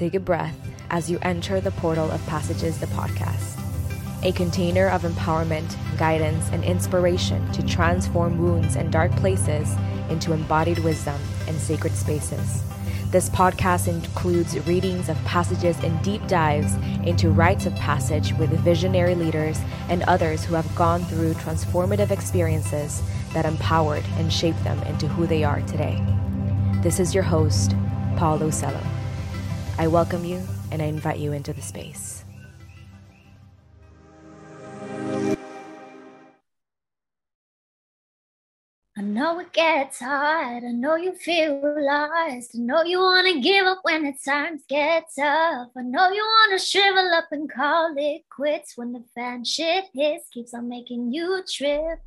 Take a breath as you enter the portal of Passages, the podcast, a container of empowerment, guidance, and inspiration to transform wounds and dark places into embodied wisdom and sacred spaces. This podcast includes readings of passages and deep dives into rites of passage with visionary leaders and others who have gone through transformative experiences that empowered and shaped them into who they are today. This is your host, Paulo Sello. I welcome you and I invite you into the space. I know it gets hard, I know you feel lost, I know you want to give up when the times get tough, I know you want to shrivel up and call it quits when the fan shit hits, keeps on making you trip,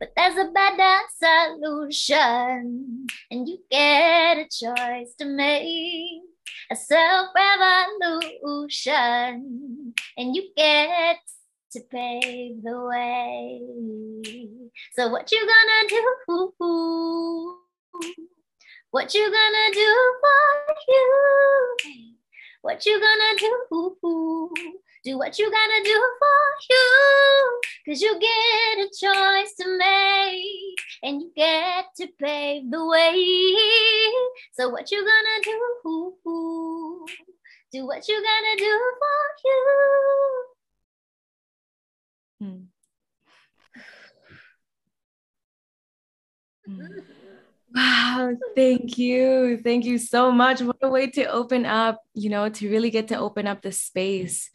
but there's a better solution, and you get a choice to make, a self-revolution, and you get to pave the way. So what you gonna do? What you gonna do for you? What you gonna do? Do what you gonna do for you. Cause you get a choice to make, and you get to pave the way. So what you gonna do? Do what you gonna do for you. Mm. Mm. Wow, thank you. Thank you so much. What a way to open up, to really get to open up the space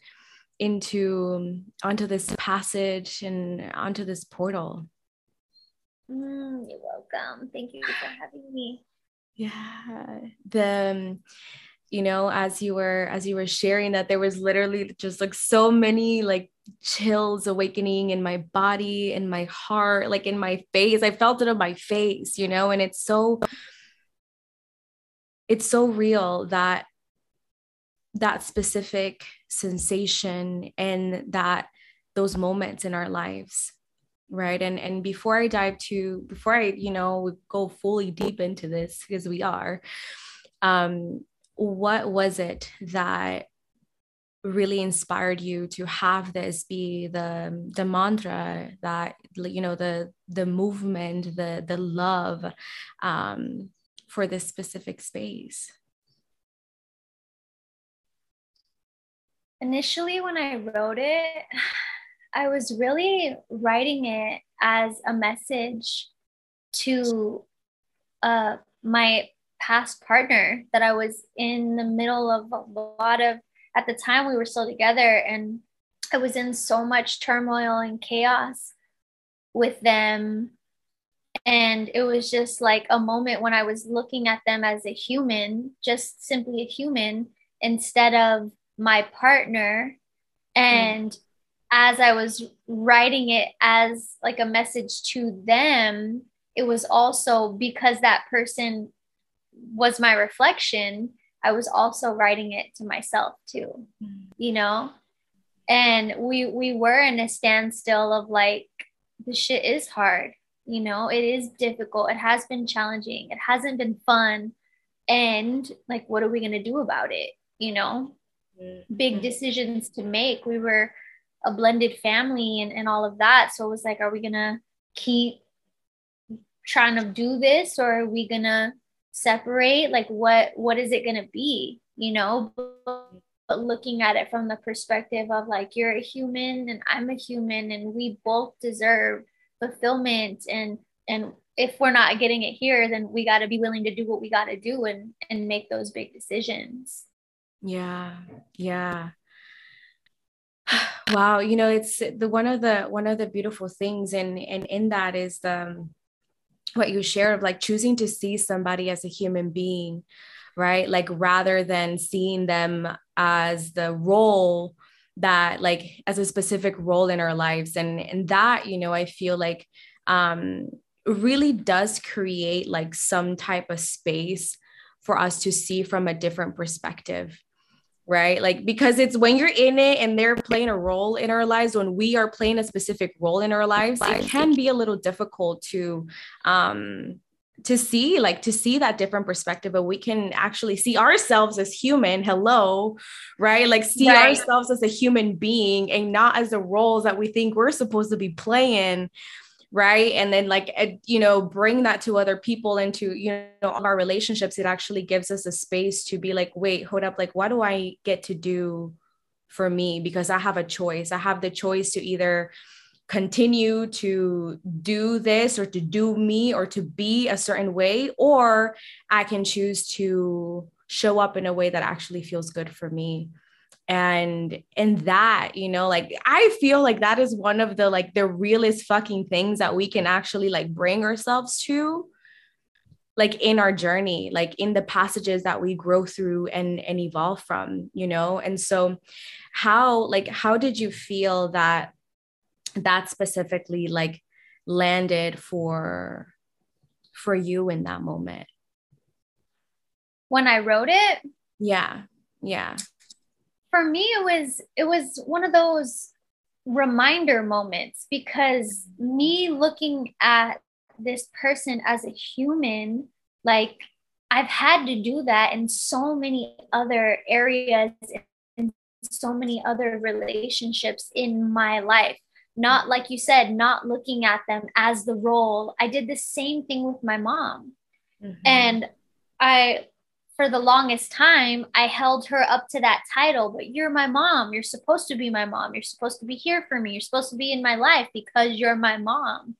onto this passage and onto this portal. You're welcome. Thank you for having me. Yeah. As you were sharing that, there was literally just like so many like chills awakening in my body, in my heart, like in my face. I felt it on my face, and it's so real, that specific sensation and those moments in our lives. Right. And before I go fully deep into this, because we are, what was it that really inspired you to have this be the mantra that, the movement, the love for this specific space? Initially, when I wrote it, I was really writing it as a message to my past partner that I was in the middle of a lot of, at the time we were still together, and I was in so much turmoil and chaos with them. And it was just like a moment when I was looking at them as a human, just simply a human, instead of my partner. And as I was writing it as like a message to them, it was also because that person was my reflection. I was also writing it to myself too, and we were in a standstill of like, this shit is hard, it is difficult. It has been challenging. It hasn't been fun. And like, what are we going to do about it? Big decisions to make. We were a blended family and all of that. So it was like, are we going to keep trying to do this? Or are we going to separate? Like what is it going to be, but looking at it from the perspective of like, you're a human and I'm a human, and we both deserve fulfillment, and if we're not getting it here, then we got to be willing to do what we got to do and make those big decisions. Yeah Wow. It's the one of the beautiful things and in that is what you shared of like choosing to see somebody as a human being, right? Like rather than seeing them as the role that like as a specific role in our lives. And that, I feel like really does create like some type of space for us to see from a different perspective. Right? Like, because it's when you're in it and they're playing a role in our lives, when we are playing a specific role in our lives, it can be a little difficult to see that different perspective, but we can actually see ourselves as human. Hello. Right. Like see right. ourselves as a human being and not as the roles that we think we're supposed to be playing. Right. And then like, you know, bring that to other people and to, you know, our relationships. It actually gives us a space to be like, wait, hold up. Like, what do I get to do for me? Because I have a choice. I have the choice to either continue to do this or to do me or to be a certain way, or I can choose to show up in a way that actually feels good for me. And that, you know, like, I feel like that is one of the, like, the realest fucking things that we can actually like bring ourselves to, like in our journey, like in the passages that we grow through and evolve from, you know? And so how did you feel that specifically like landed for you in that moment? When I wrote it? Yeah. Yeah. For me, it was one of those reminder moments, because me looking at this person as a human, like I've had to do that in so many other areas, in so many other relationships in my life. Not, like you said, not looking at them as the role. I did the same thing with my mom. Mm-hmm. And for the longest time, I held her up to that title, but you're my mom. You're supposed to be my mom. You're supposed to be here for me. You're supposed to be in my life because you're my mom.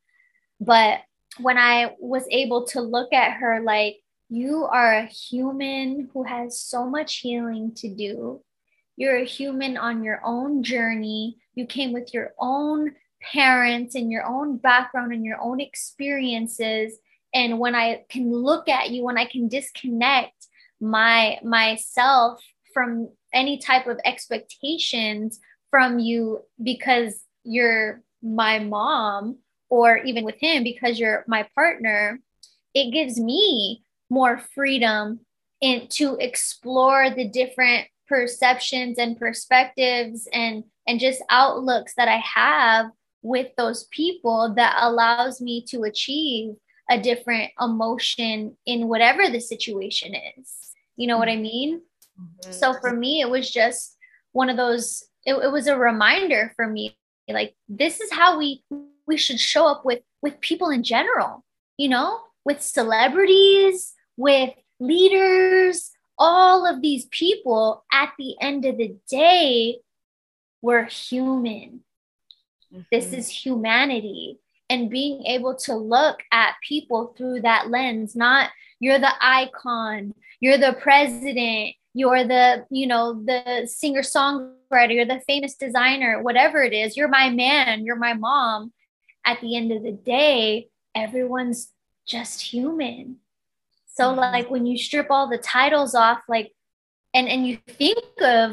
But when I was able to look at her, like, you are a human who has so much healing to do. You're a human on your own journey. You came with your own parents and your own background and your own experiences. And when I can look at you, when I can disconnect myself from any type of expectations from you because you're my mom, or even with him because you're my partner, it gives me more freedom to explore the different perceptions and perspectives and just outlooks that I have with those people, that allows me to achieve a different emotion in whatever the situation is. You know what I mean? Mm-hmm. So for me, it was just one of those, it was a reminder for me, like, this is how we should show up with people in general, you know, with celebrities, with leaders. All of these people, at the end of the day, were human. Mm-hmm. This is humanity. And being able to look at people through that lens, not you're the icon, you're the president, you're the, you know, the singer-songwriter, you're the famous designer, whatever it is, you're my man, you're my mom. At the end of the day, everyone's just human. So like, when you strip all the titles off, like, and you think of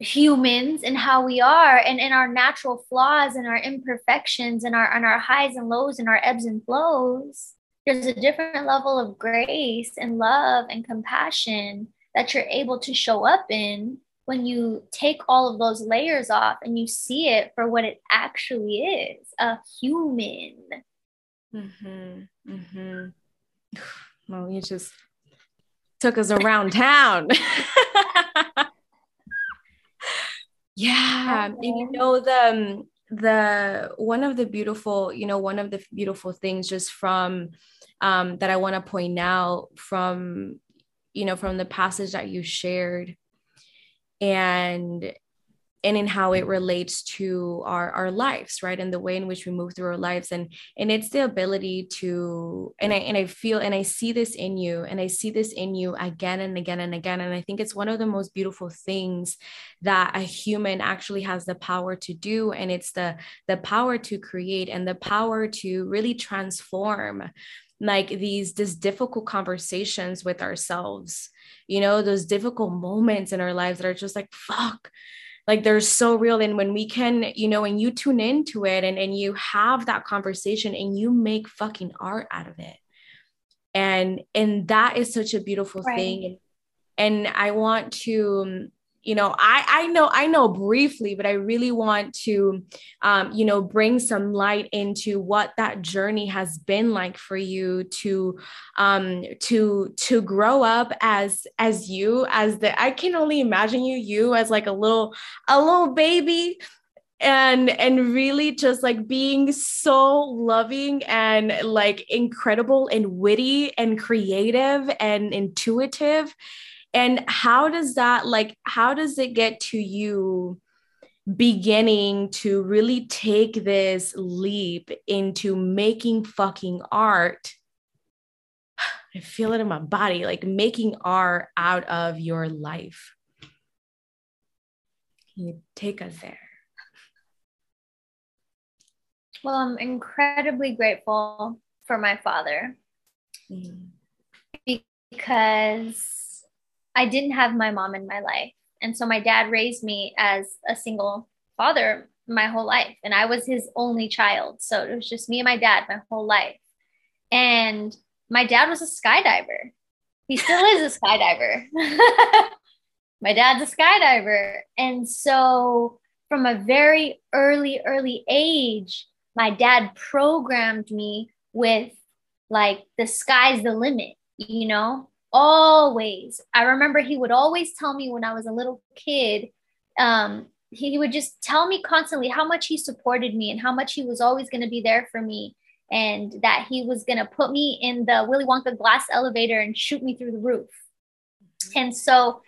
humans and how we are and our natural flaws and our imperfections and our highs and lows and our ebbs and flows, there's a different level of grace and love and compassion that you're able to show up in when you take all of those layers off and you see it for what it actually is, a human. Mm-hmm. Mm-hmm. Well, you just took us around town. Yeah. And you know, one of the beautiful things just from, that I want to point out from, you know, from the passage that you shared and in how it relates to our lives, right? And the way in which we move through our lives. And it's the ability to, and I feel, and I see this in you, and I see this in you again and again and again. And I think it's one of the most beautiful things that a human actually has the power to do. And it's the power to create and the power to really transform, like, these difficult conversations with ourselves, you know, those difficult moments in our lives that are just like, fuck, like, they're so real. And when we can, you know, and you tune into it and you have that conversation and you make fucking art out of it. And that is such a beautiful thing. And I want to, you know, I know briefly, but I really want to, you know, bring some light into what that journey has been like for you to grow up as you, as the, I can only imagine you as like a little baby, and really just like being so loving and like incredible and witty and creative and intuitive. And how does it get to you beginning to really take this leap into making fucking art? I feel it in my body, like making art out of your life. Can you take us there? Well, I'm incredibly grateful for my father, because I didn't have my mom in my life. And so my dad raised me as a single father my whole life. And I was his only child. So it was just me and my dad my whole life. And my dad was a skydiver. He still is a skydiver. My dad's a skydiver. And so from a very early age, my dad programmed me with like the sky's the limit, you know, always. I remember he would always tell me when I was a little kid, he would just tell me constantly how much he supported me and how much he was always going to be there for me. And that he was going to put me in the Willy Wonka glass elevator and shoot me through the roof. And so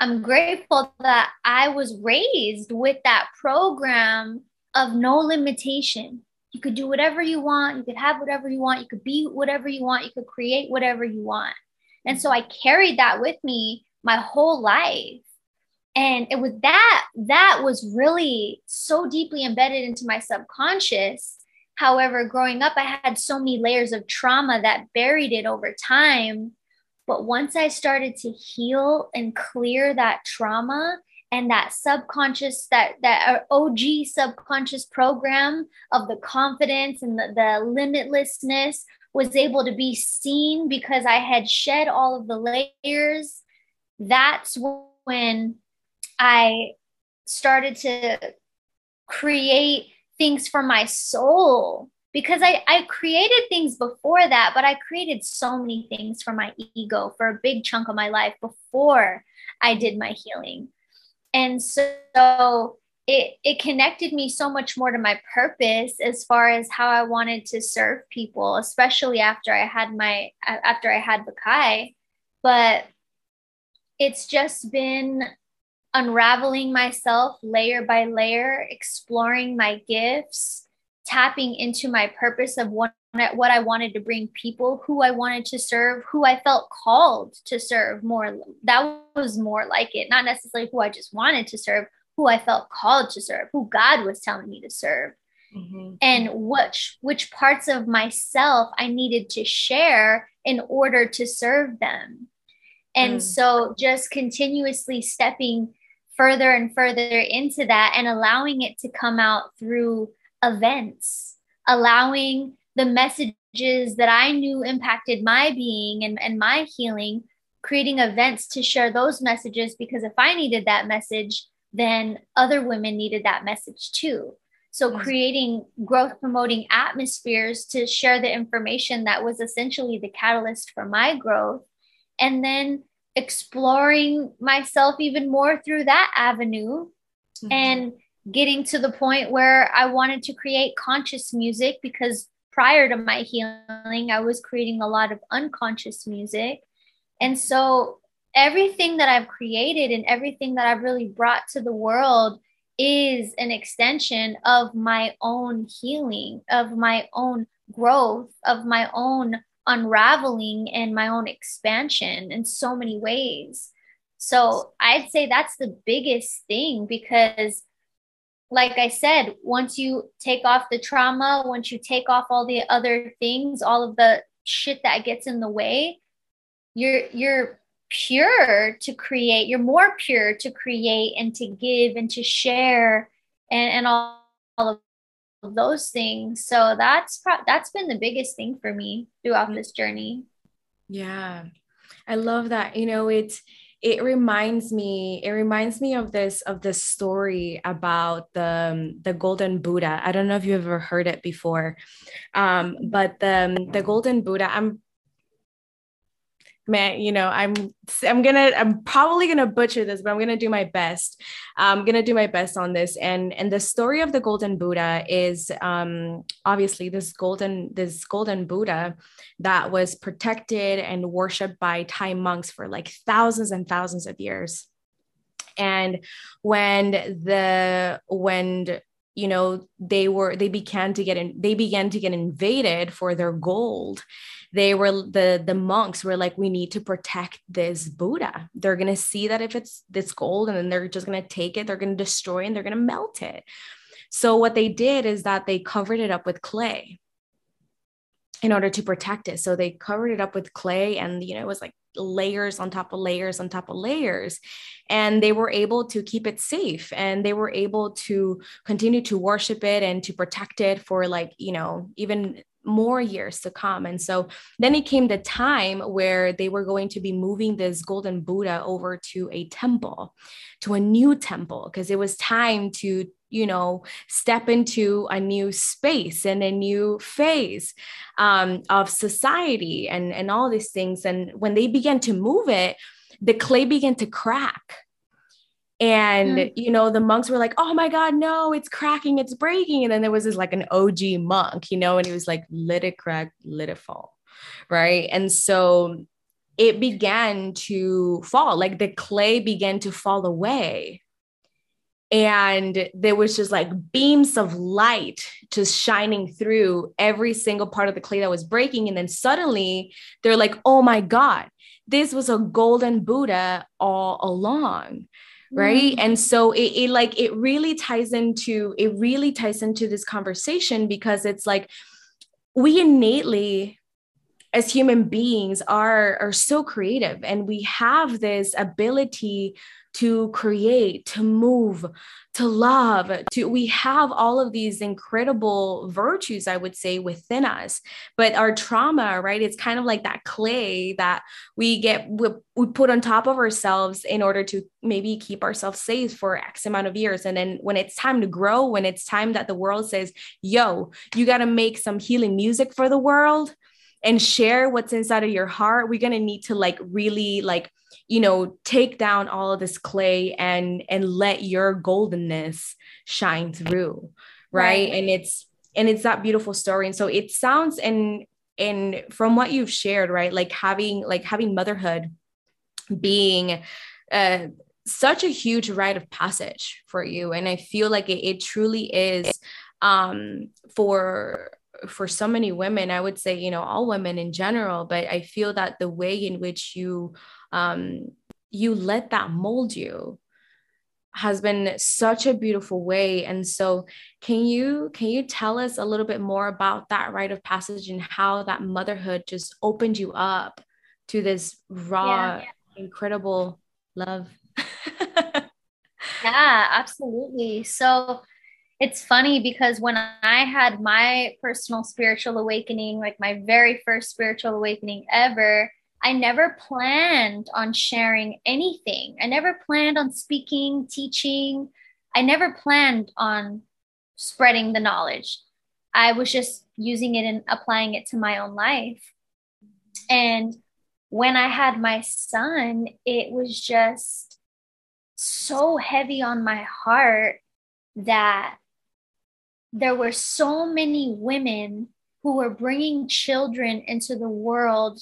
I'm grateful that I was raised with that program of no limitation. You could do whatever you want. You could have whatever you want. You could be whatever you want. You could create whatever you want. And so I carried that with me my whole life. And it was that was really so deeply embedded into my subconscious. However, growing up, I had so many layers of trauma that buried it over time. But once I started to heal and clear that trauma and that subconscious, that OG subconscious program of the confidence and the limitlessness was able to be seen because I had shed all of the layers. That's when I started to create things for my soul, because I created things before that, but I created so many things for my ego for a big chunk of my life before I did my healing. And so it connected me so much more to my purpose as far as how I wanted to serve people, especially after I had Bakai. But it's just been unraveling myself layer by layer, exploring my gifts, tapping into my purpose of what I wanted to bring people, who I wanted to serve, who I felt called to serve more. That was more like it, not necessarily who I just wanted to serve, who I felt called to serve, who God was telling me to serve, and which parts of myself I needed to share in order to serve them. And so just continuously stepping further and further into that and allowing it to come out through events, allowing the messages that I knew impacted my being and my healing, creating events to share those messages, because if I needed that message, then other women needed that message too. So creating growth promoting atmospheres to share the information that was essentially the catalyst for my growth. And then exploring myself even more through that avenue and getting to the point where I wanted to create conscious music, because prior to my healing, I was creating a lot of unconscious music. And so everything that I've created and everything that I've really brought to the world is an extension of my own healing, of my own growth, of my own unraveling and my own expansion in so many ways. So I'd say that's the biggest thing, because like I said, once you take off the trauma, once you take off all the other things, all of the shit that gets in the way, you're pure to create, you're more pure to create and to give and to share and all of those things. So that's been the biggest thing for me throughout this journey. Yeah, I love that. You know, it's it reminds me of this story about the Golden Buddha. I don't know if you ever heard it before, but the Golden Buddha. I'm probably gonna butcher this, but I'm gonna do my best. I'm gonna do my best on this. And the story of the Golden Buddha is obviously this golden Buddha that was protected and worshipped by Thai monks for like thousands and thousands of years. And when they began to get invaded for their gold, the monks were like, we need to protect this Buddha. They're going to see that if it's this gold, and then they're just going to take it, they're going to destroy it, and they're going to melt it. So what they did is that they covered it up with clay in order to protect it. So they covered it up with clay, and, it was like layers on top of layers on top of layers. And they were able to keep it safe, and they were able to continue to worship it and to protect it for even more years to come. And so then it came the time where they were going to be moving this Golden Buddha over to a temple, to a new temple, because it was time to, step into a new space and a new phase of society and all these things. And when they began to move it, the clay began to crack. And, the monks were like, oh my God, no, it's cracking, it's breaking. And then there was this like an OG monk, and he was like, let it crack, let it fall. Right. And so it began to fall, like the clay began to fall away. And there was just like beams of light just shining through every single part of the clay that was breaking. And then suddenly they're like, oh my God, this was a Golden Buddha all along. Right. And so it really ties into this conversation, because it's like we innately as human beings are so creative, and we have this ability to create, to move, to love, we have all of these incredible virtues, I would say, within us. But our trauma, right? It's kind of like that clay that we put on top of ourselves in order to maybe keep ourselves safe for X amount of years. And then when it's time to grow, when it's time that the world says, yo, you got to make some healing music for the world and share what's inside of your heart, we're going to need to take down all of this clay and let your goldenness shine through. Right. And it's that beautiful story. And so it sounds, and from what you've shared, right, like having motherhood being, such a huge rite of passage for you. And I feel like it truly is, for so many women, I would say, all women in general, but I feel that the way in which you let that mold you has been such a beautiful way. And so can you tell us a little bit more about that rite of passage and how that motherhood just opened you up to this raw, incredible love? Yeah, absolutely. So it's funny because when I had my personal spiritual awakening, like my very first spiritual awakening ever, I never planned on sharing anything. I never planned on speaking, teaching. I never planned on spreading the knowledge. I was just using it and applying it to my own life. And when I had my son, it was just so heavy on my heart that there were so many women who were bringing children into the world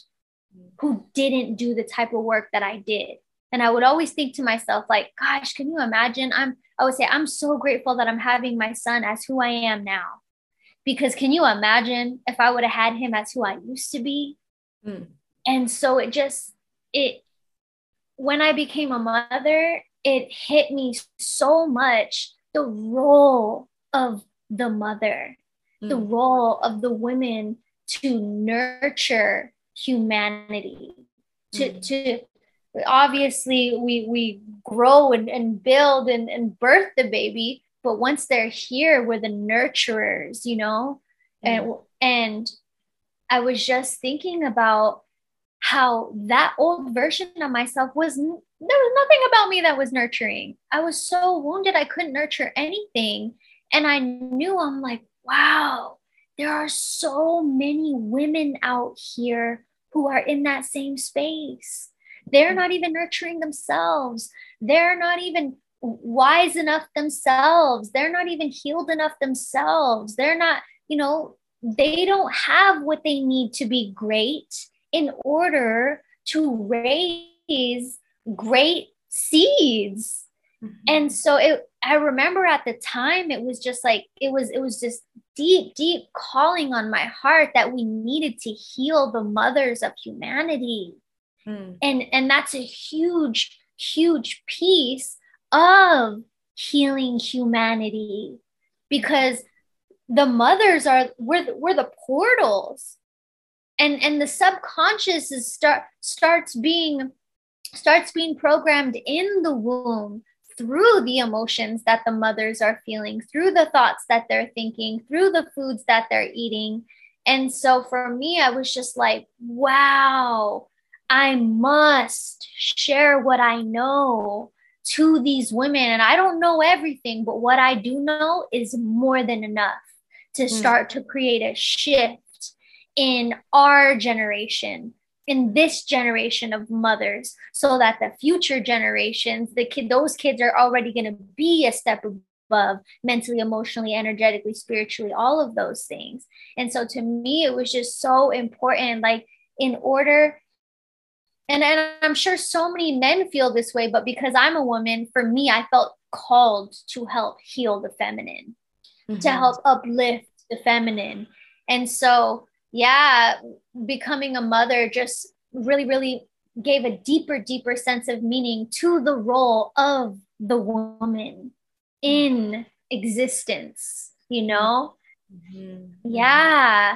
who didn't do the type of work that I did. And I would always think to myself, like, gosh, can you imagine? I would say, I'm so grateful that I'm having my son as who I am now. Because can you imagine if I would have had him as who I used to be? Mm. And so when I became a mother, it hit me so much, the role of the mother, the role of the women to nurture humanity, to obviously we grow and build and birth the baby, but once they're here, we're the nurturers, and I was just thinking about how that old version of myself was, there was nothing about me that was nurturing. I was so wounded, I couldn't nurture anything. And I knew, I'm like, wow, there are so many women out here who are in that same space. They're not even nurturing themselves. They're not even wise enough themselves. They're not even healed enough themselves. They're not, you know, they don't have what they need to be great in order to raise great seeds. Mm-hmm. And so I remember at the time, it was just like, it was just deep, deep calling on my heart that we needed to heal the mothers of humanity. Mm. And that's a huge, huge piece of healing humanity, because the mothers we're the portals, and the subconscious is starts being programmed in the womb through the emotions that the mothers are feeling, through the thoughts that they're thinking, through the foods that they're eating. And so for me, I was just like, wow, I must share what I know to these women. And I don't know everything, but what I do know is more than enough to start to create a shift in our generation, in this generation of mothers, so that the future generations, those kids are already going to be a step above mentally, emotionally, energetically, spiritually, all of those things. And so to me, it was just so important, like in order. And I'm sure so many men feel this way, but because I'm a woman, for me, I felt called to help heal the feminine, to help uplift the feminine. And so, yeah, becoming a mother just really, really gave a deeper, deeper sense of meaning to the role of the woman in existence, you know? Mm-hmm. Yeah,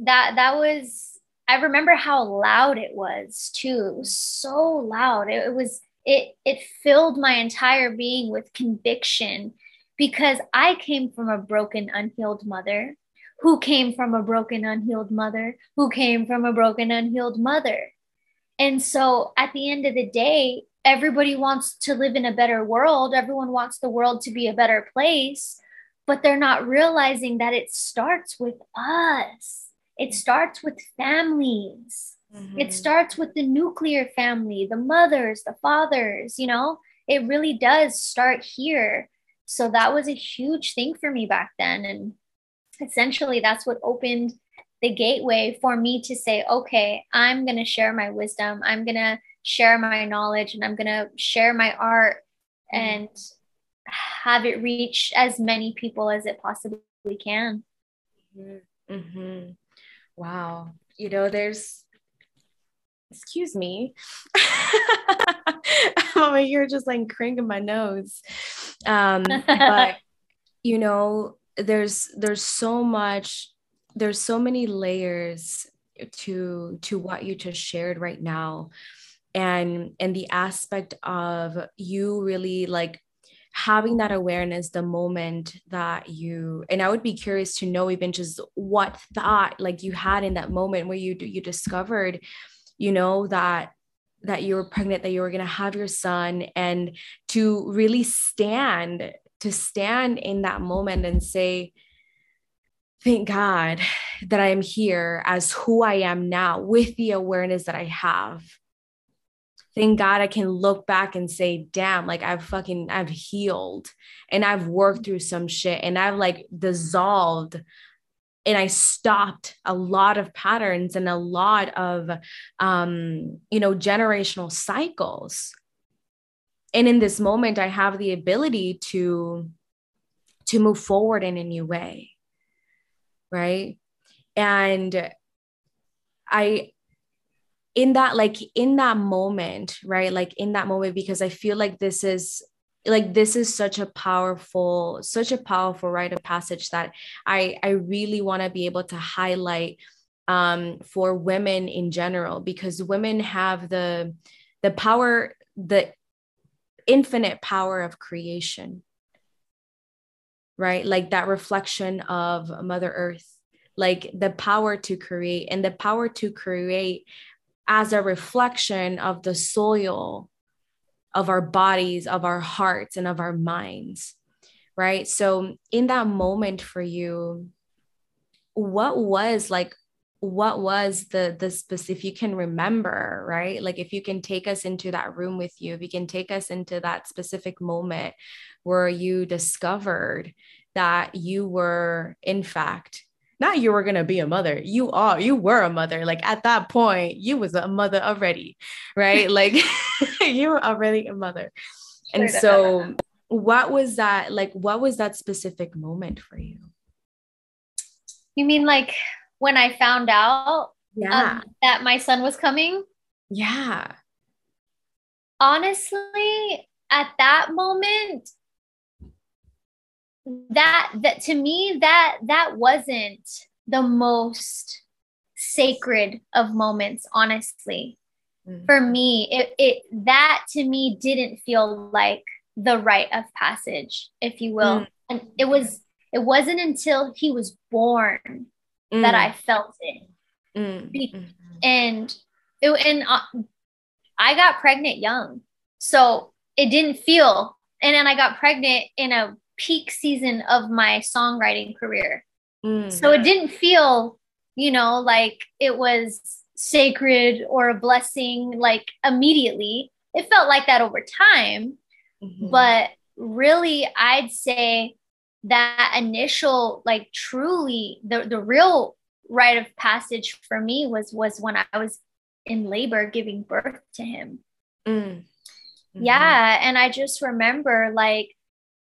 that was... I remember how loud it was too. It was so loud. It filled my entire being with conviction, because I came from a broken, unhealed mother who came from a broken, unhealed mother who came from a broken, unhealed mother. And so at the end of the day, everybody wants to live in a better world. Everyone wants the world to be a better place, but they're not realizing that it starts with us. It starts with families. Mm-hmm. It starts with the nuclear family, the mothers, the fathers, you know, it really does start here. So that was a huge thing for me back then. And essentially that's what opened the gateway for me to say, okay, I'm going to share my wisdom. I'm going to share my knowledge, and I'm going to share my art and have it reach as many people as it possibly can. Mm-hmm. Wow. You know, excuse me, I'm over here just like cranking my nose. But you know, there's so many layers to what you just shared right now. And the aspect of you really like having that awareness the moment that and I would be curious to know even just what thought like you had in that moment where you discovered, you know, that you were pregnant, that you were going to have your son, and to really stand in that moment and say, thank God that I am here as who I am now with the awareness that I have. Thank God I can look back and say, damn, like I've healed, and I've worked through some shit, and I've like dissolved, and I stopped a lot of patterns and a lot of, you know, generational cycles. And in this moment, I have the ability to move forward in a new way. Right. And in that moment, because I feel like this is such a powerful rite of passage that I really want to be able to highlight for women in general, because women have the power, the infinite power of creation, right? Like that reflection of Mother Earth, like the power to create as a reflection of the soil of our bodies, of our hearts, and of our minds, right? So in that moment for you, what was the specific, if you can remember, right? Like if you can take us into that room with you, if you can take us into that specific moment where you discovered that you were, in fact, not you were going to be a mother. You were a mother. Like at that point, you was a mother already, right? Like you were already a mother. And so what was that specific moment for you? You mean like when I found out that my son was coming? Yeah. Honestly, at that moment, that to me, that wasn't the most sacred of moments, honestly. Mm-hmm. For me, that to me didn't feel like the rite of passage, if you will. Mm-hmm. And it wasn't until he was born that I felt it. Mm. And I got pregnant young, so it didn't feel, and then I got pregnant in a peak season of my songwriting career. Mm. So it didn't feel, like it was sacred or a blessing, like immediately. It felt like that over time. Mm-hmm. But really, I'd say that initial, like truly the real rite of passage for me was when I was in labor giving birth to him. Mm. Mm-hmm. Yeah. And I just remember like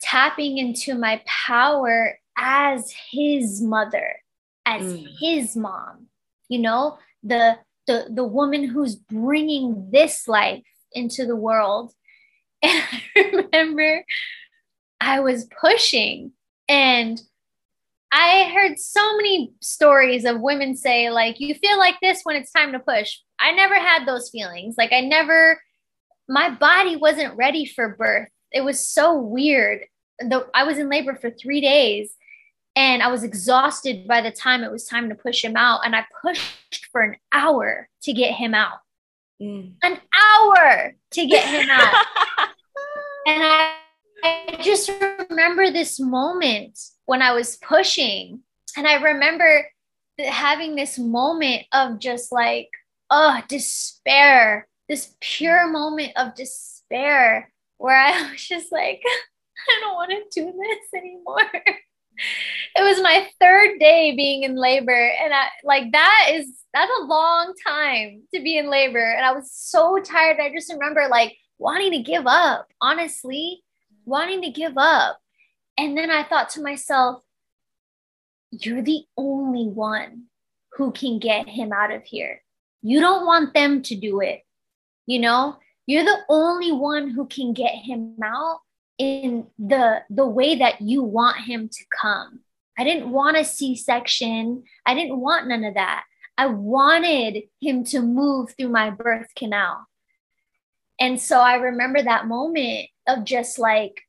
tapping into my power as his mother, as his mom, the woman who's bringing this life into the world. And I remember I was pushing. And I heard so many stories of women say, like, you feel like this when it's time to push. I never had those feelings. Like my body wasn't ready for birth. It was so weird. I was in labor for 3 days and I was exhausted by the time it was time to push him out. And I pushed for an hour to get him out. Mm. An hour to get him out. And I just remember this moment when I was pushing, and I remember having this moment of just like, despair, this pure moment of despair where I was just like, I don't want to do this anymore. It was my third day being in labor. And that's a long time to be in labor. And I was so tired. I just remember like wanting to give up, honestly. Wanting to give up. And then I thought to myself, you're the only one who can get him out of here. You don't want them to do it. You're the only one who can get him out in the way that you want him to come. I didn't want a C-section. I didn't want none of that. I wanted him to move through my birth canal. And so I remember that moment of just like,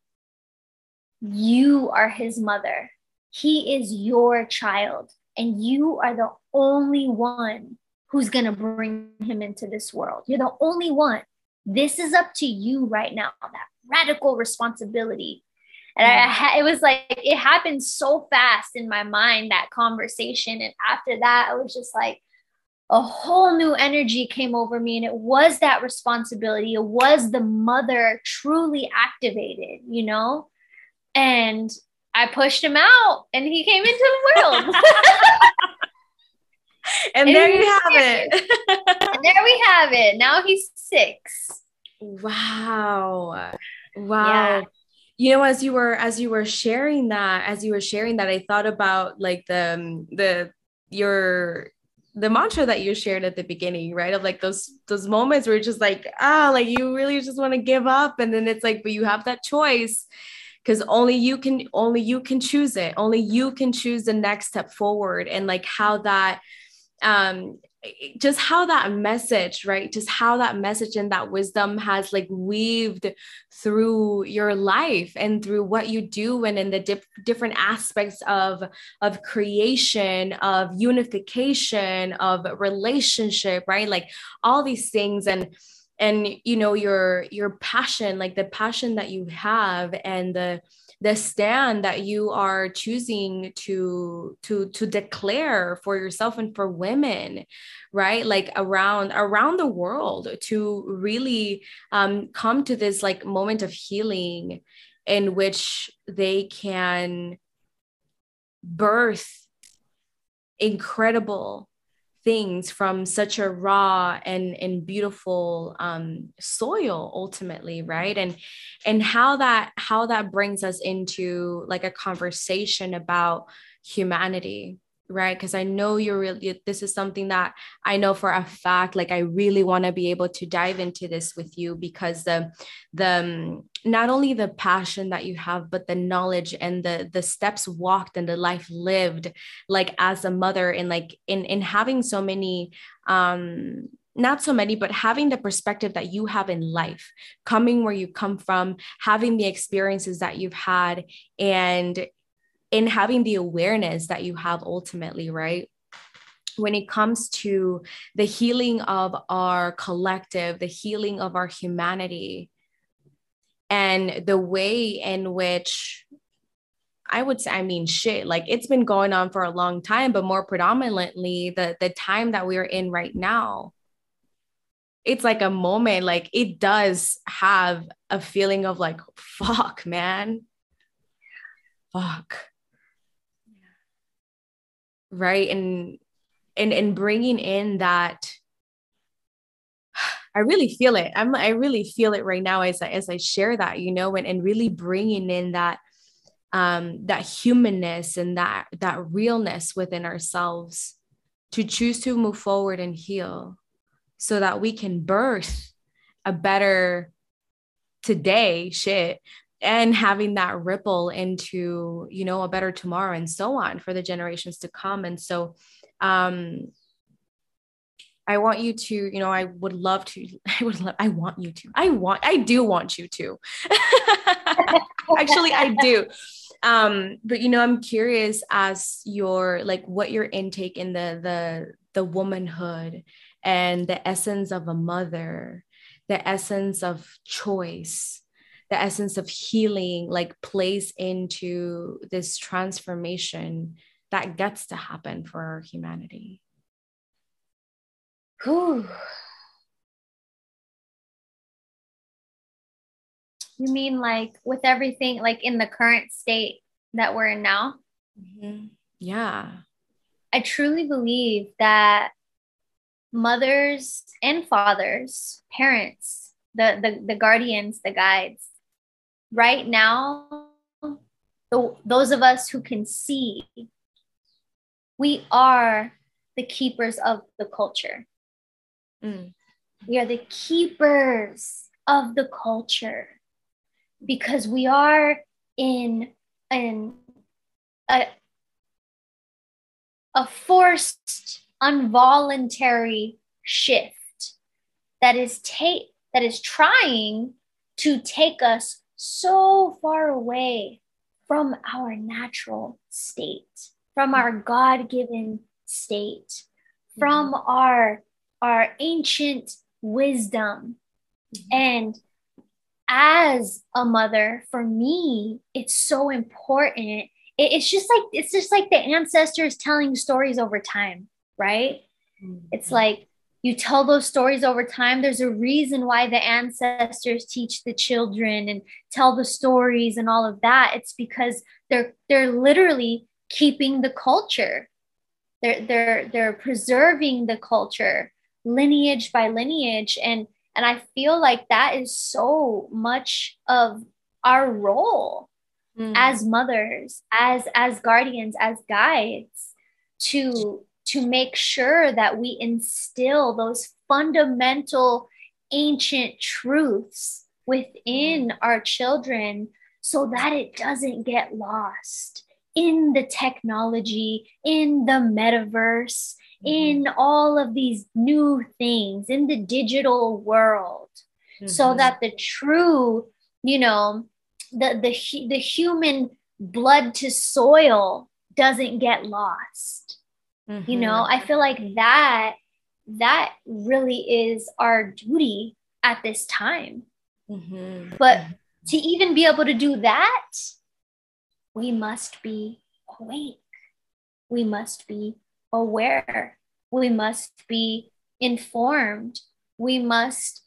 you are his mother. He is your child. And you are the only one who's going to bring him into this world. You're the only one. This is up to you right now, that radical responsibility. And it was like, it happened so fast in my mind, that conversation. And after that, I was just like, a whole new energy came over me, and it was that responsibility. It was the mother truly activated, and I pushed him out and he came into the world. And there you have it. And there we have it. Now he's 6. Wow. Wow. Yeah. As you were sharing that, I thought about like the mantra that you shared at the beginning, right? Of like those moments where you're just like, like you really just want to give up. And then it's like, but you have that choice because only you can choose it. Only you can choose the next step forward. And like how that, just how that message, right? Just how that message and that wisdom has like weaved through your life and through what you do and in the different aspects of creation, of unification, of relationship, right? Like all these things and, you know, your passion, like the passion that you have and the stand that you are choosing to declare for yourself and for women, right? Like around the world to really come to this like moment of healing in which they can birth incredible things from such a raw and beautiful soil ultimately, right? And how that brings us into like a conversation about humanity, right? Because I know you're really, this is something that I know for a fact, like I really want to be able to dive into this with you because the not only the passion that you have, but the knowledge and the steps walked and the life lived, like as a mother and like in having so many, not so many, but having the perspective that you have in life, coming where you come from, having the experiences that you've had and in having the awareness that you have ultimately, right? When it comes to the healing of our collective, the healing of our humanity, and the way in which I would say, I mean, shit, like it's been going on for a long time, but more predominantly the time that we are in right now, it's like a moment, like it does have a feeling of like, fuck, man. Fuck. Yeah. Right. And bringing in that, I really feel it. I really feel it right now as I share that, you know, and really bringing in that, that humanness and that realness within ourselves to choose to move forward and heal so that we can birth a better today shit and having that ripple into, you know, a better tomorrow and so on for the generations to come. And so, I want you to, you know, I do want you to, actually, I do. But you know, I'm curious as your, like what your intake in the womanhood and the essence of a mother, the essence of choice, the essence of healing, like plays into this transformation that gets to happen for our humanity. Whew. You mean like with everything, like in the current state that we're in now? Mm-hmm. Yeah. I truly believe that mothers and fathers, parents, the guardians, the guides, right now, those of us who can see, we are the keepers of the culture. Mm. We are the keepers of the culture because we are in a forced, involuntary shift that is trying to take us so far away from our natural state, from our God-given state, from mm-hmm. our ancient wisdom. Mm-hmm. And as a mother, for me, it's so important. It's just like the ancestors telling stories over time, right? Mm-hmm. It's like you tell those stories over time. There's a reason why the ancestors teach the children and tell the stories and all of that. It's because they're literally keeping the culture. They're preserving the culture lineage by lineage. And I feel like that is so much of our role as mothers, as guardians, as guides to make sure that we instill those fundamental ancient truths within our children so that it doesn't get lost in the technology, in the metaverse, in all of these new things in the digital world, so that the true, you know, the human blood to soil doesn't get lost. You know, I feel like that really is our duty at this time. But to even be able to do that, we must be awake. We must be aware. We must be informed. We must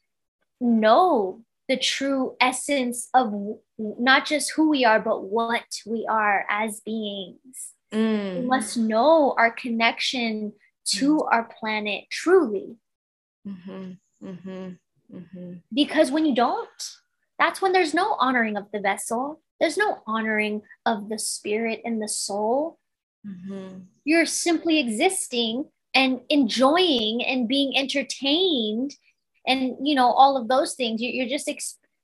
know the true essence of not just who we are, but what we are as beings. We must know our connection to our planet truly. Because when you don't, that's when there's no honoring of the vessel. There's no honoring of the spirit and the soul. You're simply existing and enjoying and being entertained and, you know, all of those things. You're just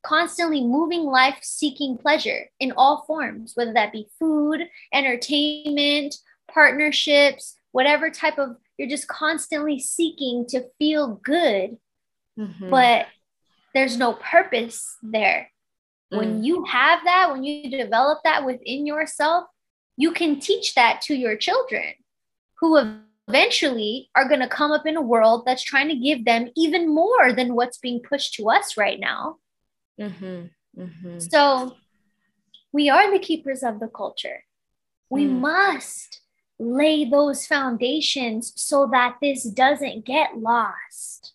constantly moving life, seeking pleasure in all forms, whether that be food, entertainment, partnerships, whatever type of, you're just constantly seeking to feel good, but there's no purpose there. When you have that, when you develop that within yourself, you can teach that to your children, who eventually are going to come up in a world that's trying to give them even more than what's being pushed to us right now. So we are the keepers of the culture. We must lay those foundations so that this doesn't get lost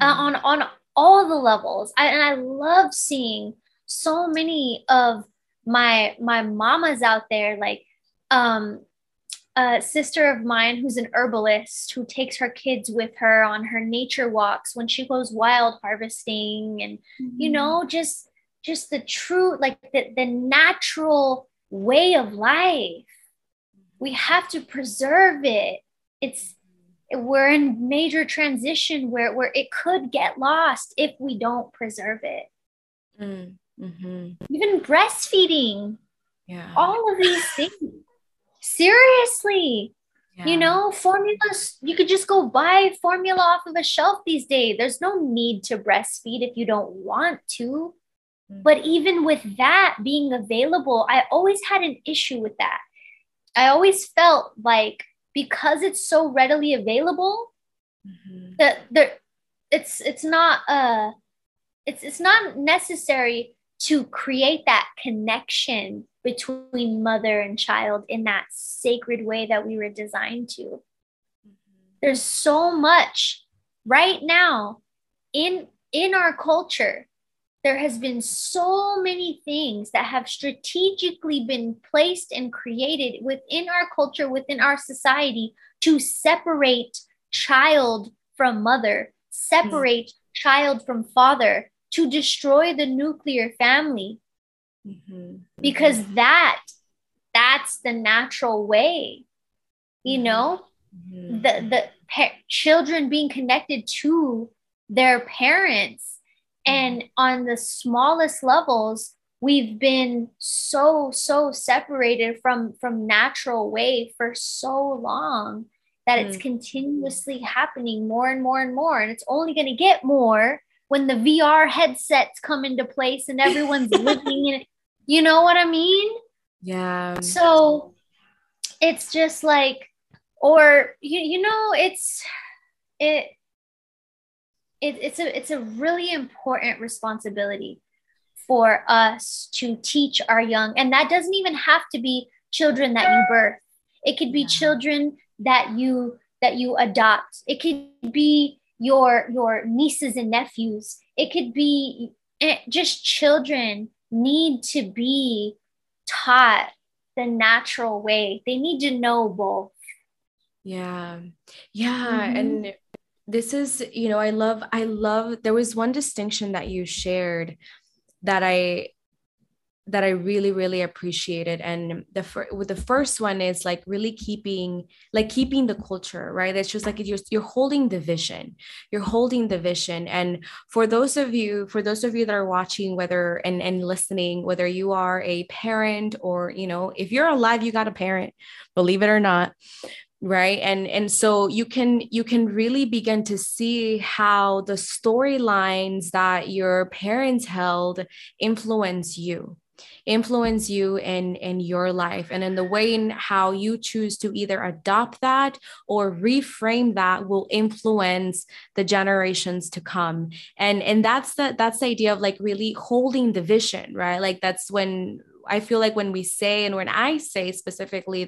on all the levels. I love seeing so many of my mamas out there, like a sister of mine who's an herbalist who takes her kids with her on her nature walks when she goes wild harvesting, and you know, just the true, like the natural way of life. We have to preserve it. We're in major transition where it could get lost if we don't preserve it. Even breastfeeding, all of these things. Seriously, you know, formulas, you could just go buy formula off of a shelf these days. There's no need to breastfeed if you don't want to. But even with that being available, I always had an issue with that. I always felt like because it's so readily available, that it's not necessary to create that connection between mother and child in that sacred way that we were designed to. There's so much right now in our culture. There has been so many things that have strategically been placed and created within our culture, within our society, to separate child from mother, separate child from father, to destroy the nuclear family. Because that's the natural way, you know, the children being connected to their parents. And on the smallest levels, we've been so separated from natural way for so long that it's continuously happening more and more and more. And it's only going to get more when the VR headsets come into place and everyone's living in it. You know what I mean? Yeah. So it's just like, or, you know, It's a really important responsibility for us to teach our young. And that doesn't even have to be children that you birth. It could be children that you adopt. It could be your nieces and nephews. It could be just children need to be taught the natural way. They need to know both. And this is, you know, I love, there was one distinction that you shared that I really, really appreciated. And the first one is like really keeping the culture, right? It's just like, you're holding the vision, And for those of you that are watching, whether, and listening, whether you are a parent or, you know, if you're alive, you got a parent, believe it or not. right? And so you can really begin to see how the storylines that your parents held influence you in your life, and in the way in how you choose to either adopt that or reframe that will influence the generations to come. And that's the idea of like really holding the vision, right? Like that's when I feel like when we say, and when I say specifically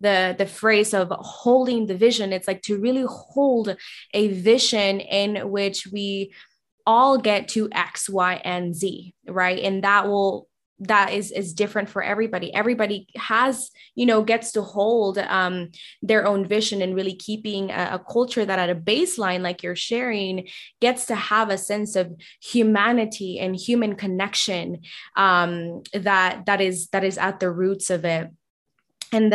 the phrase of holding the vision, it's like to really hold a vision in which we all get to X, Y, and Z, right? And that is different for everybody. Everybody has, gets to hold their own vision, and really keeping a culture that at a baseline, like you're sharing, gets to have a sense of humanity and human connection that is at the roots of it. And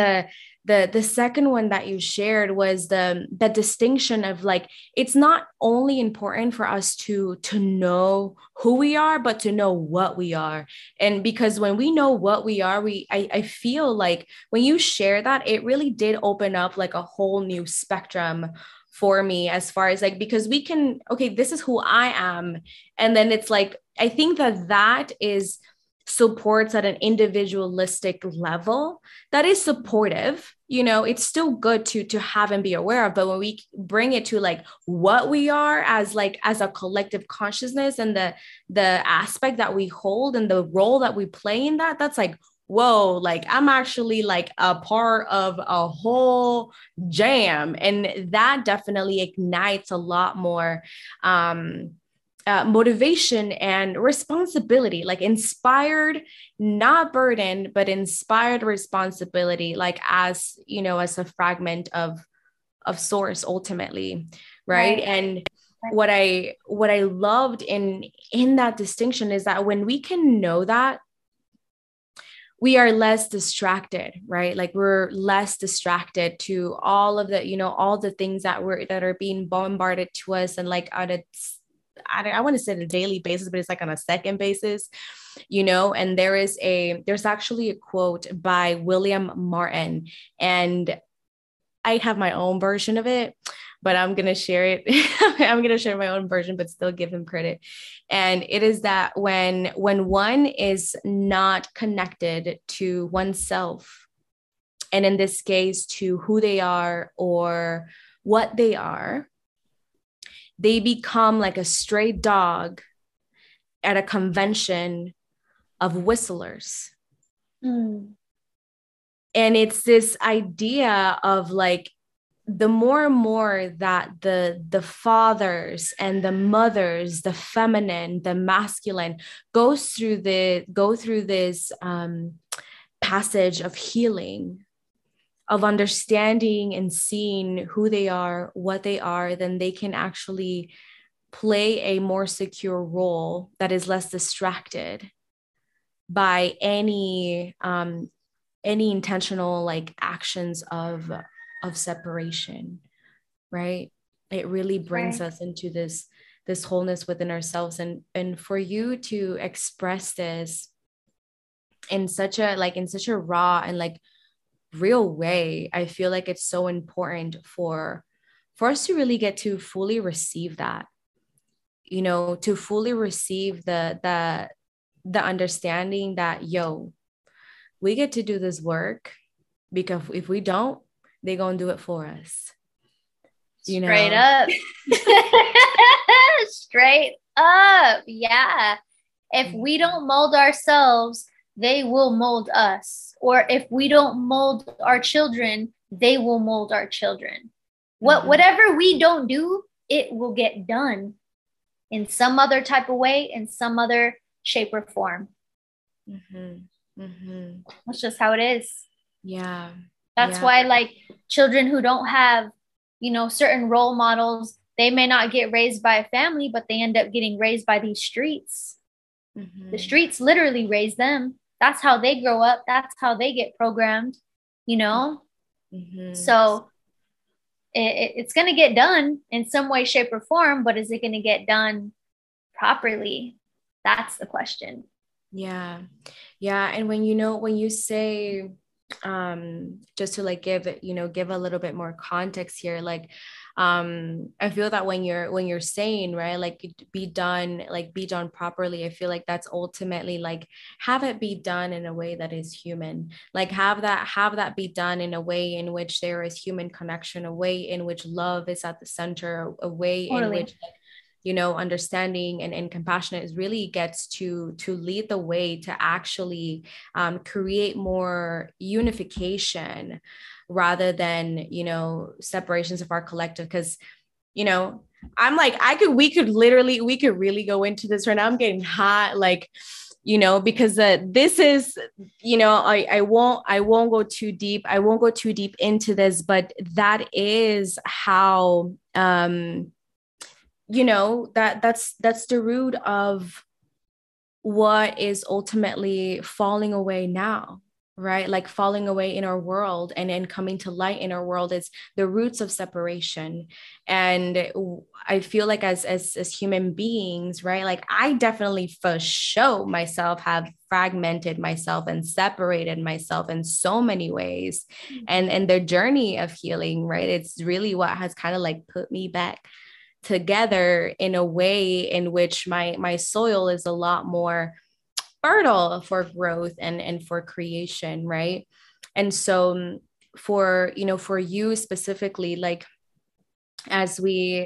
the second one that you shared was the distinction of like, it's not only important for us to know who we are, but to know what we are. And because when we know what we are, I feel like when you share that, it really did open up like a whole new spectrum for me, as far as like, because we can, okay, this is who I am. And then it's like, I think that is supports at an individualistic level that is supportive. It's still good to have and be aware of, but when we bring it to like what we are as a collective consciousness, and the aspect that we hold and the role that we play in that's like, whoa, like I'm actually like a part of a whole jam. And that definitely ignites a lot more, motivation and responsibility, like inspired, not burdened, but inspired responsibility, like as a fragment of source ultimately. Right. And what I loved in that distinction is that when we can know that, we are less distracted, right? Like we're less distracted to all of the, all the things that are being bombarded to us. And like I want to say on a daily basis, but it's like on a second basis, and there's actually a quote by William Martin, and I have my own version of it, but I'm going to share it. I'm going to share my own version, but still give him credit. And it is that when one is not connected to oneself, and in this case, to who they are or what they are, they become like a stray dog at a convention of whistlers. Mm. And it's this idea of like, the more and more that the fathers and the mothers, the feminine, the masculine go through this passage of healing, of understanding and seeing who they are, what they are, then they can actually play a more secure role that is less distracted by any intentional like actions of separation, right? It really brings us into this wholeness within ourselves, and for you to express this in such a raw and like real way, I feel like it's so important for us to really get to fully receive that, to fully receive the understanding that, we get to do this work, because if we don't, they're going to do it for us. Straight up. Straight up. Yeah. If we don't mold ourselves, they will mold us. Or if we don't mold our children, they will mold our children. Whatever we don't do, it will get done in some other type of way, in some other shape or form. Mm-hmm. Mm-hmm. That's just how it is. Yeah. That's why like children who don't have, certain role models, they may not get raised by a family, but they end up getting raised by these streets. Mm-hmm. The streets literally raise them. That's how they grow up. That's how they get programmed, Mm-hmm. So it's going to get done in some way, shape, or form, but is it going to get done properly? That's the question. Yeah. Yeah. And when you say just to like give a little bit more context here, like I feel that when you're saying, right, like be done properly, I feel like that's ultimately like have it be done in a way that is human, like have that be done in a way in which there is human connection, a way in which love is at the center, a way totally. In which understanding and compassion is really gets to lead the way to actually create more unification rather than, separations of our collective. Cause, I'm like, we could really go into this right now. I'm getting hot. Like, because this is, I won't go too deep. I won't go too deep into this, but that is how, that's the root of what is ultimately falling away now, right? Like falling away in our world and then coming to light in our world is the roots of separation. And I feel like as human beings, right? Like I definitely for sure myself have fragmented myself and separated myself in so many ways. Mm-hmm. And the journey of healing, right? It's really what has kind of like put me back together in a way in which my soil is a lot more fertile for growth and for creation, right? And so for you specifically, like as we're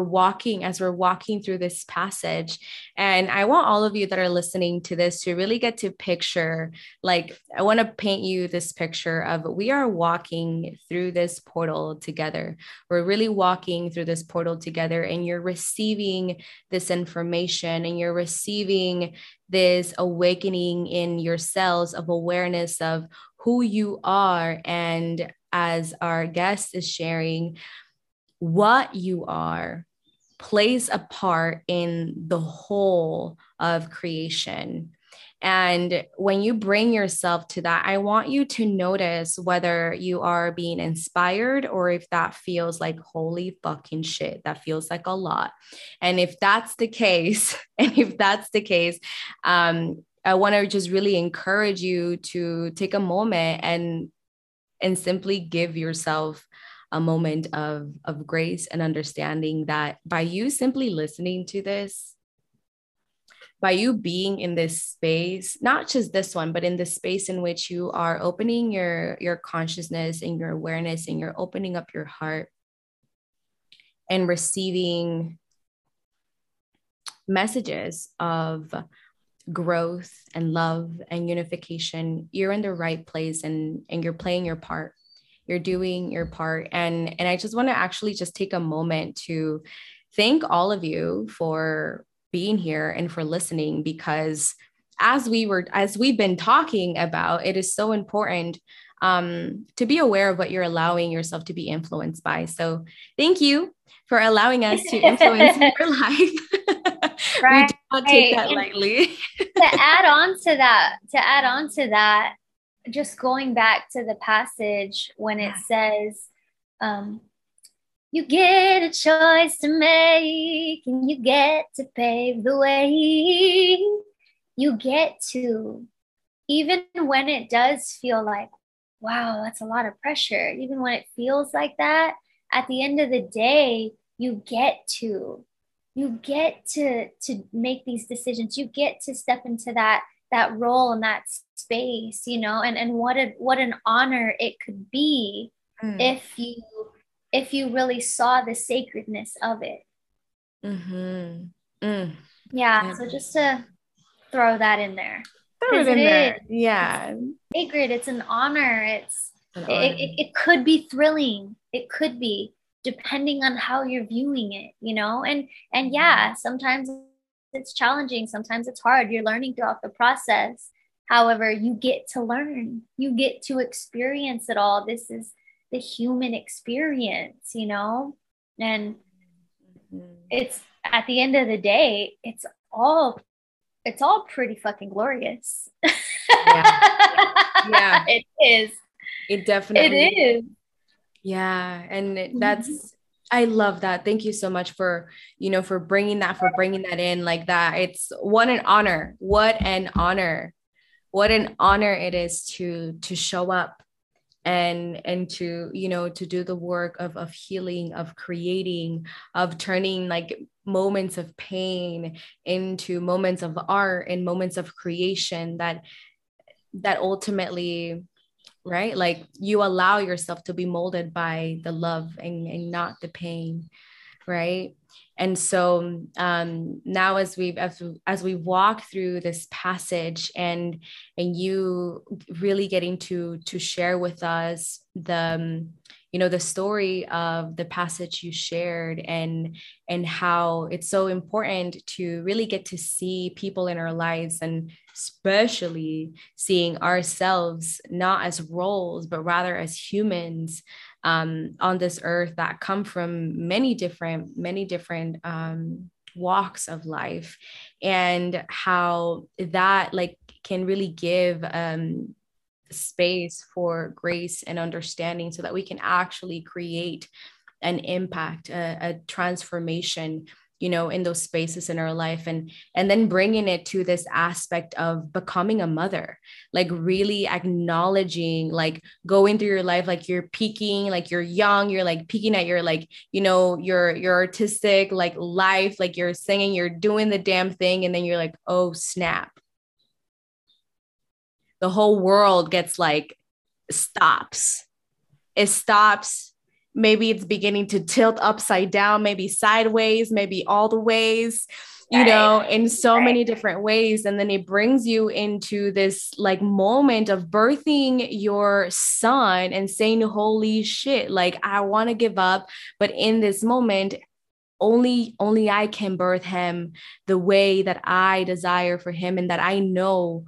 walking through this passage, and I want all of you that are listening to this to really get to picture, like I want to paint you this picture of we are walking through this portal together. We're really walking through this portal together, and you're receiving this information and you're receiving this awakening in yourselves of awareness of who you are. And as our guest is sharing, what you are plays a part in the whole of creation. And when you bring yourself to that, I want you to notice whether you are being inspired or if that feels like, holy fucking shit, that feels like a lot. And if that's the case, I want to just really encourage you to take a moment and simply give yourself a moment of grace and understanding that by you simply listening to this, by you being in this space, not just this one, but in the space in which you are opening your consciousness and your awareness, and you're opening up your heart and receiving messages of growth and love and unification, you're in the right place and you're playing your part. You're doing your part. And I just want to actually just take a moment to thank all of you for being here and for listening, because as we've been talking about, it is so important to be aware of what you're allowing yourself to be influenced by. So thank you for allowing us to influence your life. Right. We do not take that lightly. To add on to that, just going back to the passage when it says, you get a choice to make and you get to pave the way. You get to, even when it does feel like, wow, that's a lot of pressure. Even when it feels like that, at the end of the day, you get to make these decisions. You get to step into that role and that space, and what an honor it could be if you really saw the sacredness of it. Mm-hmm. Mm. Yeah. So just to throw that in there. Throw it in there. Yeah. It's sacred. It's an honor. It could be thrilling. It could be, depending on how you're viewing it, and yeah, sometimes it's challenging. Sometimes it's hard. You're learning throughout the process. However, you get to learn, you get to experience it all. This is the human experience, and it's at the end of the day, it's all pretty fucking glorious. Yeah. It is. It definitely is. Yeah. And that's, I love that. Thank you so much for bringing that in like that. It's what an honor. what an honor it is to show up and to, you know, to do the work of healing, of creating, of turning like moments of pain into moments of art and moments of creation that ultimately, right? Like you allow yourself to be molded by the love and not the pain. Right. And so now as we walk through this passage and you really getting to share with us the story of the passage you shared and how it's so important to really get to see people in our lives, and especially seeing ourselves not as roles, but rather as humans on this earth that come from many different walks of life, and how that like can really give space for grace and understanding, so that we can actually create an impact, a transformation, you know, in those spaces in our life, and then bringing it to this aspect of becoming a mother, like really acknowledging, like going through your life, like you're peaking, like you're young, you're like peaking at your, like, you know, your artistic, like life, like you're singing, you're doing the damn thing. And then you're like, oh snap. The whole world gets like, stops. It stops. Maybe it's beginning to tilt upside down, maybe sideways, maybe all the ways, you know, in so many different ways. And then it brings you into this like moment of birthing your son and saying, holy shit, like I want to give up. But in this moment, only I can birth him the way that I desire for him, and that I know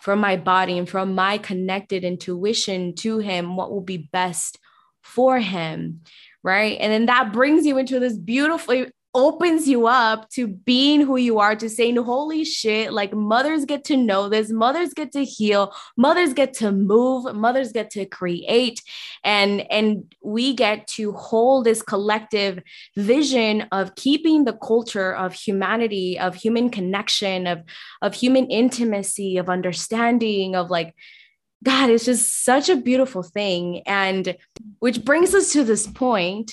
from my body and from my connected intuition to him, what will be best for him, right? And then that brings you into this beautiful, it opens you up to being who you are, to saying, holy shit, like mothers get to know this, mothers get to heal, mothers get to move, mothers get to create. And we get to hold this collective vision of keeping the culture of humanity, of human connection, of human intimacy, of understanding, of like, God, it's just such a beautiful thing. And which brings us to this point,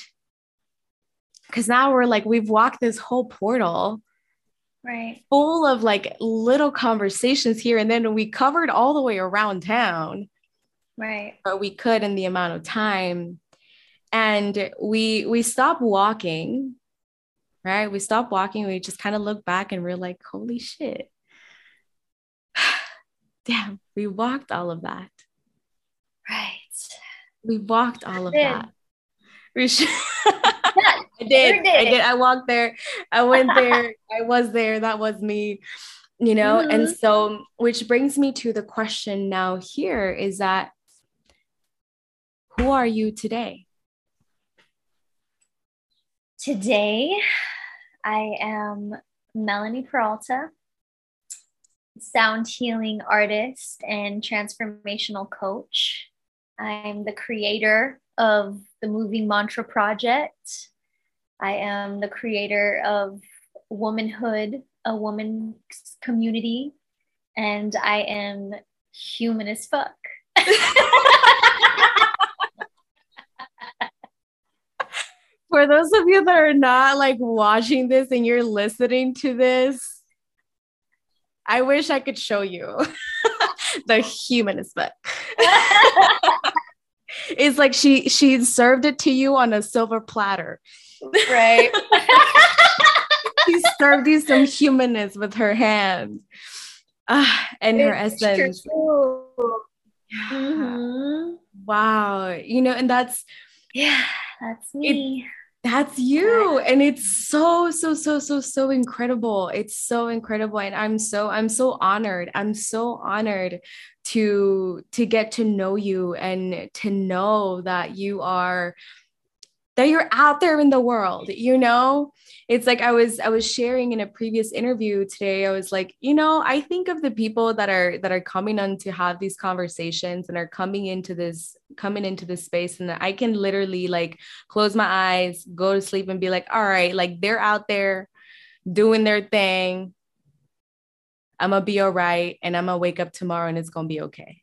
because now we're like, we've walked this whole portal, right, full of like little conversations here. And then we covered all the way around town, right, but we could in the amount of time. And we stopped walking, right? We stopped walking. We just kind of looked back and we're like, holy shit. Damn, we walked all of that. Right. We walked all of that. We should. I did. I walked there. I went there. I was there. That was me, you know? Mm-hmm. And so, which brings me to the question now here is that, who are you today? Today, I am Melanie Peralta, sound healing artist and transformational coach. I'm the creator of the Moving Mantra Project. I am the creator of Womanhood, a woman's community, and I am human as fuck. For those of you that are not like watching this and you're listening to this, I wish I could show you the humanist book. It's like she served it to you on a silver platter. Right. She served you some humanness with her hand and her essence. True. Yeah. Mm-hmm. Wow. You know, and that's me. That's you. And it's so incredible. It's so incredible. And I'm so honored to get to know you and to know that you're out there in the world, you know. It's like I was sharing in a previous interview today, I was like, you know, I think of the people that are coming on to have these conversations and are coming into this space, and that I can literally like close my eyes, go to sleep and be like, all right, like they're out there doing their thing. I'm going to be all right. And I'm going to wake up tomorrow and it's going to be okay.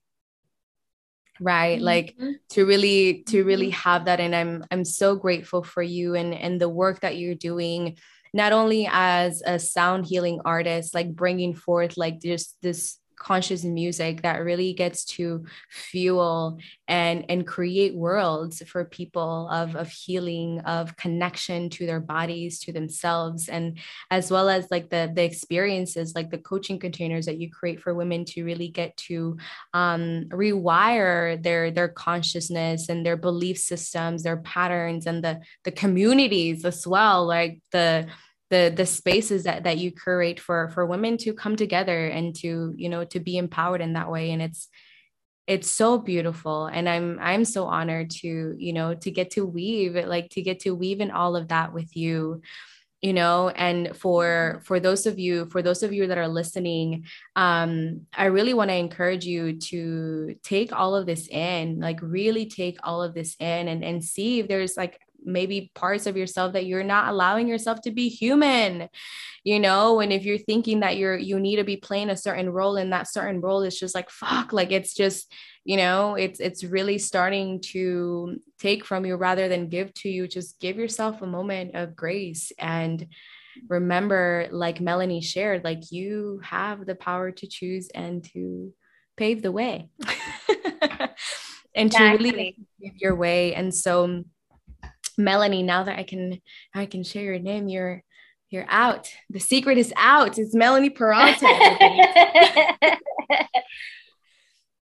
Right. Mm-hmm. Like to really have that. And I'm so grateful for you and the work that you're doing, not only as a sound healing artist, like bringing forth like just this conscious music that really gets to fuel and create worlds for people of healing, of connection to their bodies, to themselves, and as well as like the experiences, like the coaching containers that you create for women to really get to rewire their consciousness and their belief systems, their patterns, and the communities as well, like the spaces that you create for women to come together and to, you know, to be empowered in that way. And it's so beautiful. And I'm so honored to, you know, to get to weave in all of that with you, you know. And for those of you that are listening, I really want to encourage you to take all of this in, like really take all of this in and see if there's like maybe parts of yourself that you're not allowing yourself to be human, you know. And if you're thinking that you need to be playing a certain role, and that certain role is just like, fuck, like, it's just, you know, it's really starting to take from you rather than give to you. Just give yourself a moment of grace and remember, like Melanie shared, like you have the power to choose and to pave the way and exactly. To really pave your way. And so Melanie, now that I can share your name, you're out. The secret is out. It's Melanie Peralta.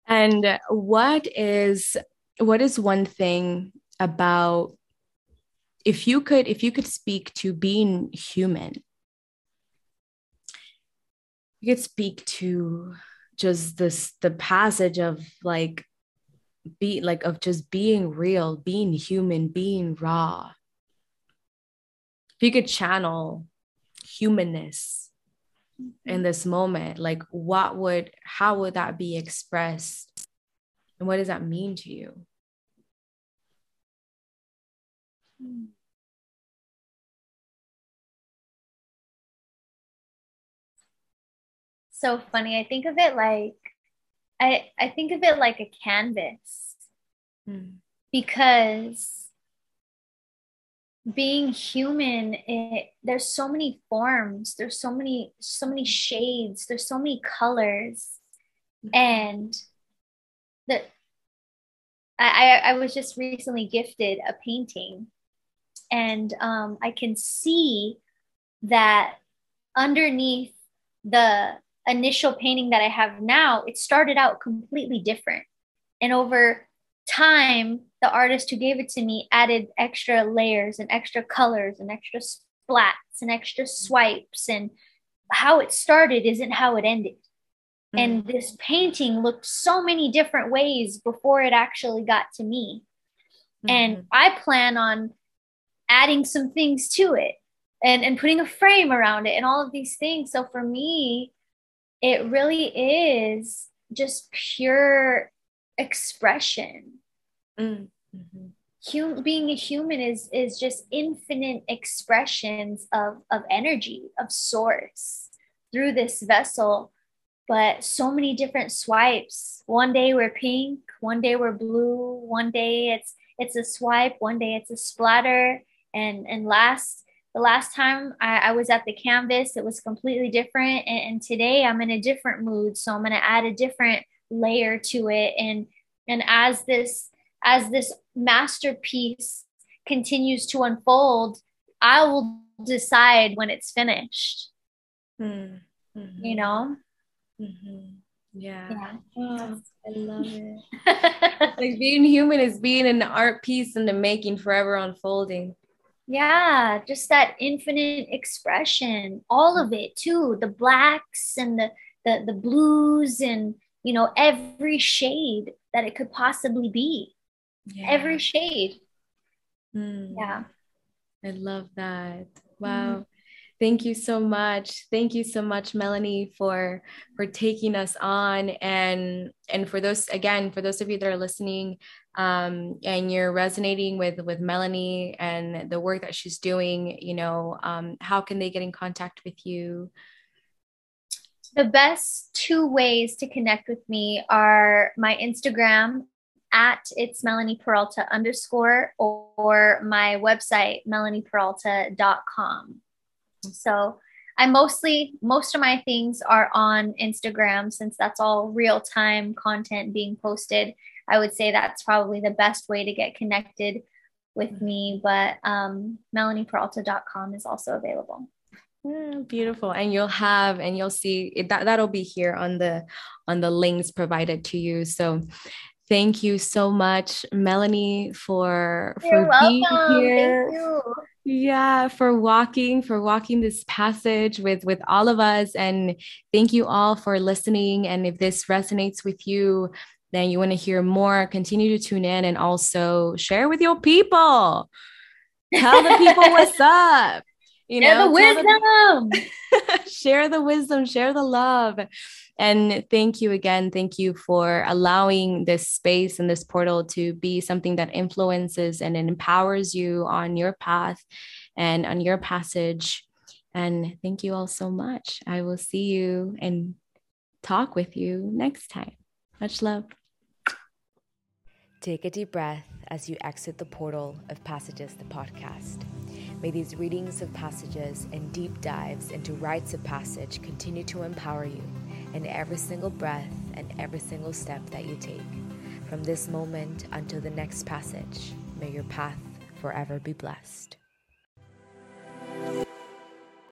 And what is one thing about, if you could speak to being human, you could speak to just the passage of like, be like of just being real, being human, being raw. If you could channel humanness in this moment, like how would that be expressed? And what does that mean to you? So funny. I think of it like a canvas, because being human, there's so many forms, there's so many shades, there's so many colors, and I was just recently gifted a painting, and I can see that underneath the initial painting that I have now, it started out completely different. And over time, the artist who gave it to me added extra layers and extra colors and extra splats and extra swipes, and how it started isn't how it ended. Mm-hmm. And this painting looked so many different ways before it actually got to me. Mm-hmm. And I plan on adding some things to it and putting a frame around it and all of these things. So for me, it really is just pure expression. Mm-hmm. Being a human is just infinite expressions of energy, of source through this vessel, but so many different swipes. One day we're pink, one day we're blue, one day it's a swipe, one day it's a splatter, and The last time I was at the canvas, it was completely different. And today I'm in a different mood. So I'm going to add a different layer to it. And as this masterpiece continues to unfold, I will decide when it's finished. Mm-hmm. You know? Mm-hmm. Yeah. Oh, I love it. Like being human is being an art piece in the making, forever unfolding. Yeah, just that infinite expression, all of it too, the blacks and the blues, and, you know, every shade that it could possibly be. Yeah. Every shade. Yeah. I love that. Wow. Thank you so much. Thank you so much, Melanie, for taking us on. And for those of you that are listening, and you're resonating with Melanie and the work that she's doing, you know, how can they get in contact with you? The best two ways to connect with me are my Instagram at it's Melanie Peralta_ or my website, melanieperalta.com. So I most of my things are on Instagram, since that's all real time content being posted. I would say that's probably the best way to get connected with me, but melanieperalta.com is also available. Beautiful. And you'll see it, that'll be here on the links provided to you. So thank you so much, Melanie, for being here. Thank you. Yeah, for walking this passage with all of us. And thank you all for listening. And if this resonates with you, then you want to hear more, continue to tune in and also share with your people. Tell the people what's up. Share the wisdom. Share the wisdom, share the love. And thank you again. Thank you for allowing this space and this portal to be something that influences and empowers you on your path and on your passage. And thank you all so much. I will see you and talk with you next time. Much love. Take a deep breath as you exit the portal of Passages, the podcast. May these readings of passages and deep dives into rites of passage continue to empower you in every single breath and every single step that you take. From this moment until the next passage, may your path forever be blessed.